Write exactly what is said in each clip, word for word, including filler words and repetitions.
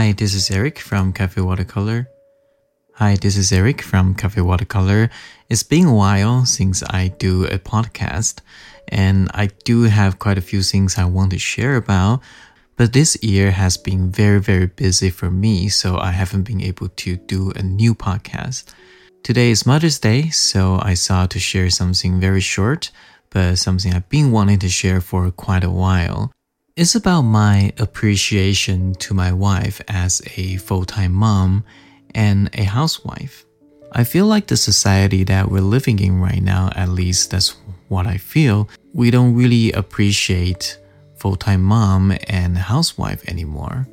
Hi, this is Eric from Cafe Watercolor. Hi, this is Eric from Cafe Watercolor. It's been a while since I do a podcast, and I do have quite a few things I want to share about, but this year has been very, very busy for me, so I haven't been able to do a new podcast. Today is Mother's Day, so I thought to share something very short, but something I've been wanting to share for quite a while. It's about my appreciation to my wife as a full-time mom and a housewife. I feel like the society that we're living in right now, at least that's what I feel, we don't really appreciate full-time mom and housewife anymore.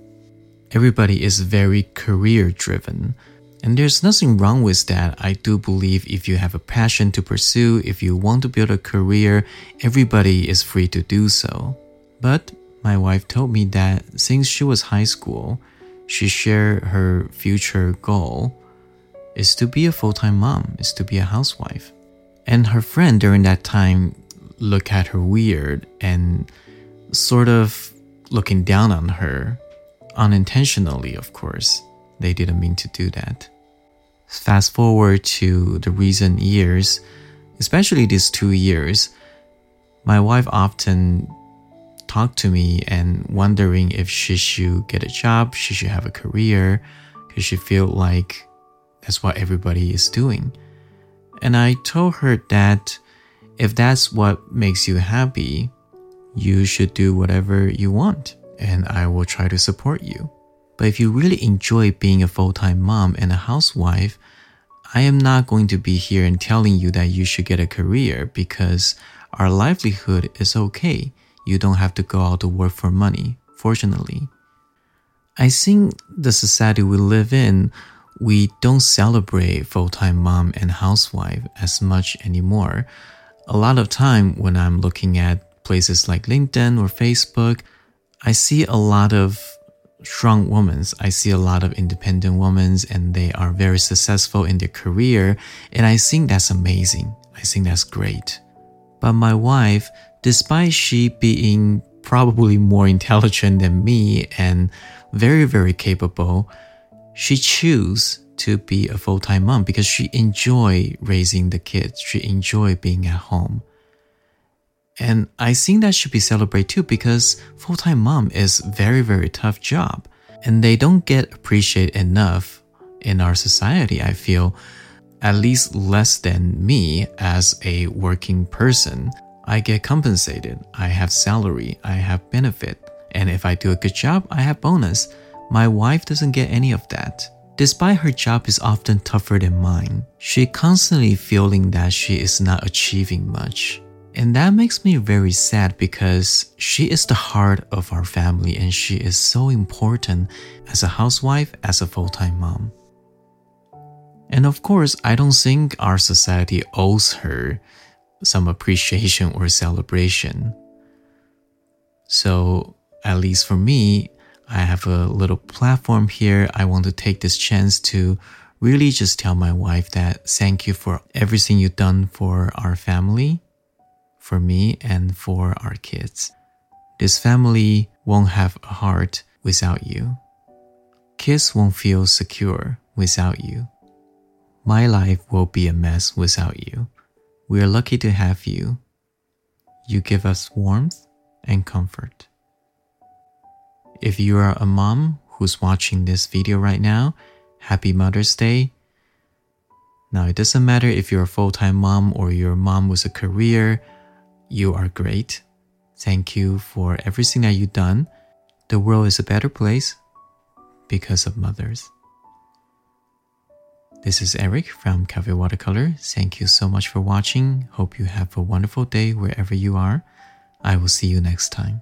Everybody is very career-driven, and there's nothing wrong with that. I do believe if you have a passion to pursue, if you want to build a career, everybody is free to do so. But my wife told me that since she was high school, she shared her future goal is to be a full-time mom, is to be a housewife. And her friend during that time looked at her weird and sort of looking down on her, unintentionally, of course. They didn't mean to do that. Fast forward to the recent years, especially these two years, my wife often talk to me and wondering if she should get a job, she should have a career, because she felt like that's what everybody is doing. And I told her that if that's what makes you happy, you should do whatever you want, and I will try to support you. But if you really enjoy being a full-time mom and a housewife, I am not going to be here and telling you that you should get a career, because our livelihood is okay. You don't have to go out to work for money, fortunately. I think the society we live in, we don't celebrate full-time mom and housewife as much anymore. A lot of time when I'm looking at places like LinkedIn or Facebook, I see a lot of strong women. I see a lot of independent women, and they are very successful in their career. And I think that's amazing. I think that's great. But my wife, despite she being probably more intelligent than me and very, very capable, she chose to be a full-time mom because she enjoyed raising the kids. She enjoyed being at home. And I think that should be celebrated too, because full-time mom is a very, very tough job. And they don't get appreciated enough in our society, I feel, at least less than me as a working person. I get compensated, I have salary, I have benefit, and if I do a good job, I have bonus. My wife doesn't get any of that. Despite her job is often tougher than mine, she constantly feeling that she is not achieving much. And that makes me very sad, because she is the heart of our family and she is so important as a housewife, as a full-time mom. And of course, I don't think our society owes her some appreciation or celebration. So, at least for me, I have a little platform here. I want to take this chance to really just tell my wife that thank you for everything you've done for our family, for me, and for our kids. This family won't have a heart without you. Kids won't feel secure without you. My life will be a mess without you. We are lucky to have you. You give us warmth and comfort. If you are a mom who's watching this video right now, happy Mother's Day. Now, it doesn't matter if you're a full-time mom or you're a mom with a career, you are great. Thank you for everything that you've done. The world is a better place because of mothers. This is Eric from Cafe Watercolor. Thank you so much for watching. Hope you have a wonderful day wherever you are. I will see you next time.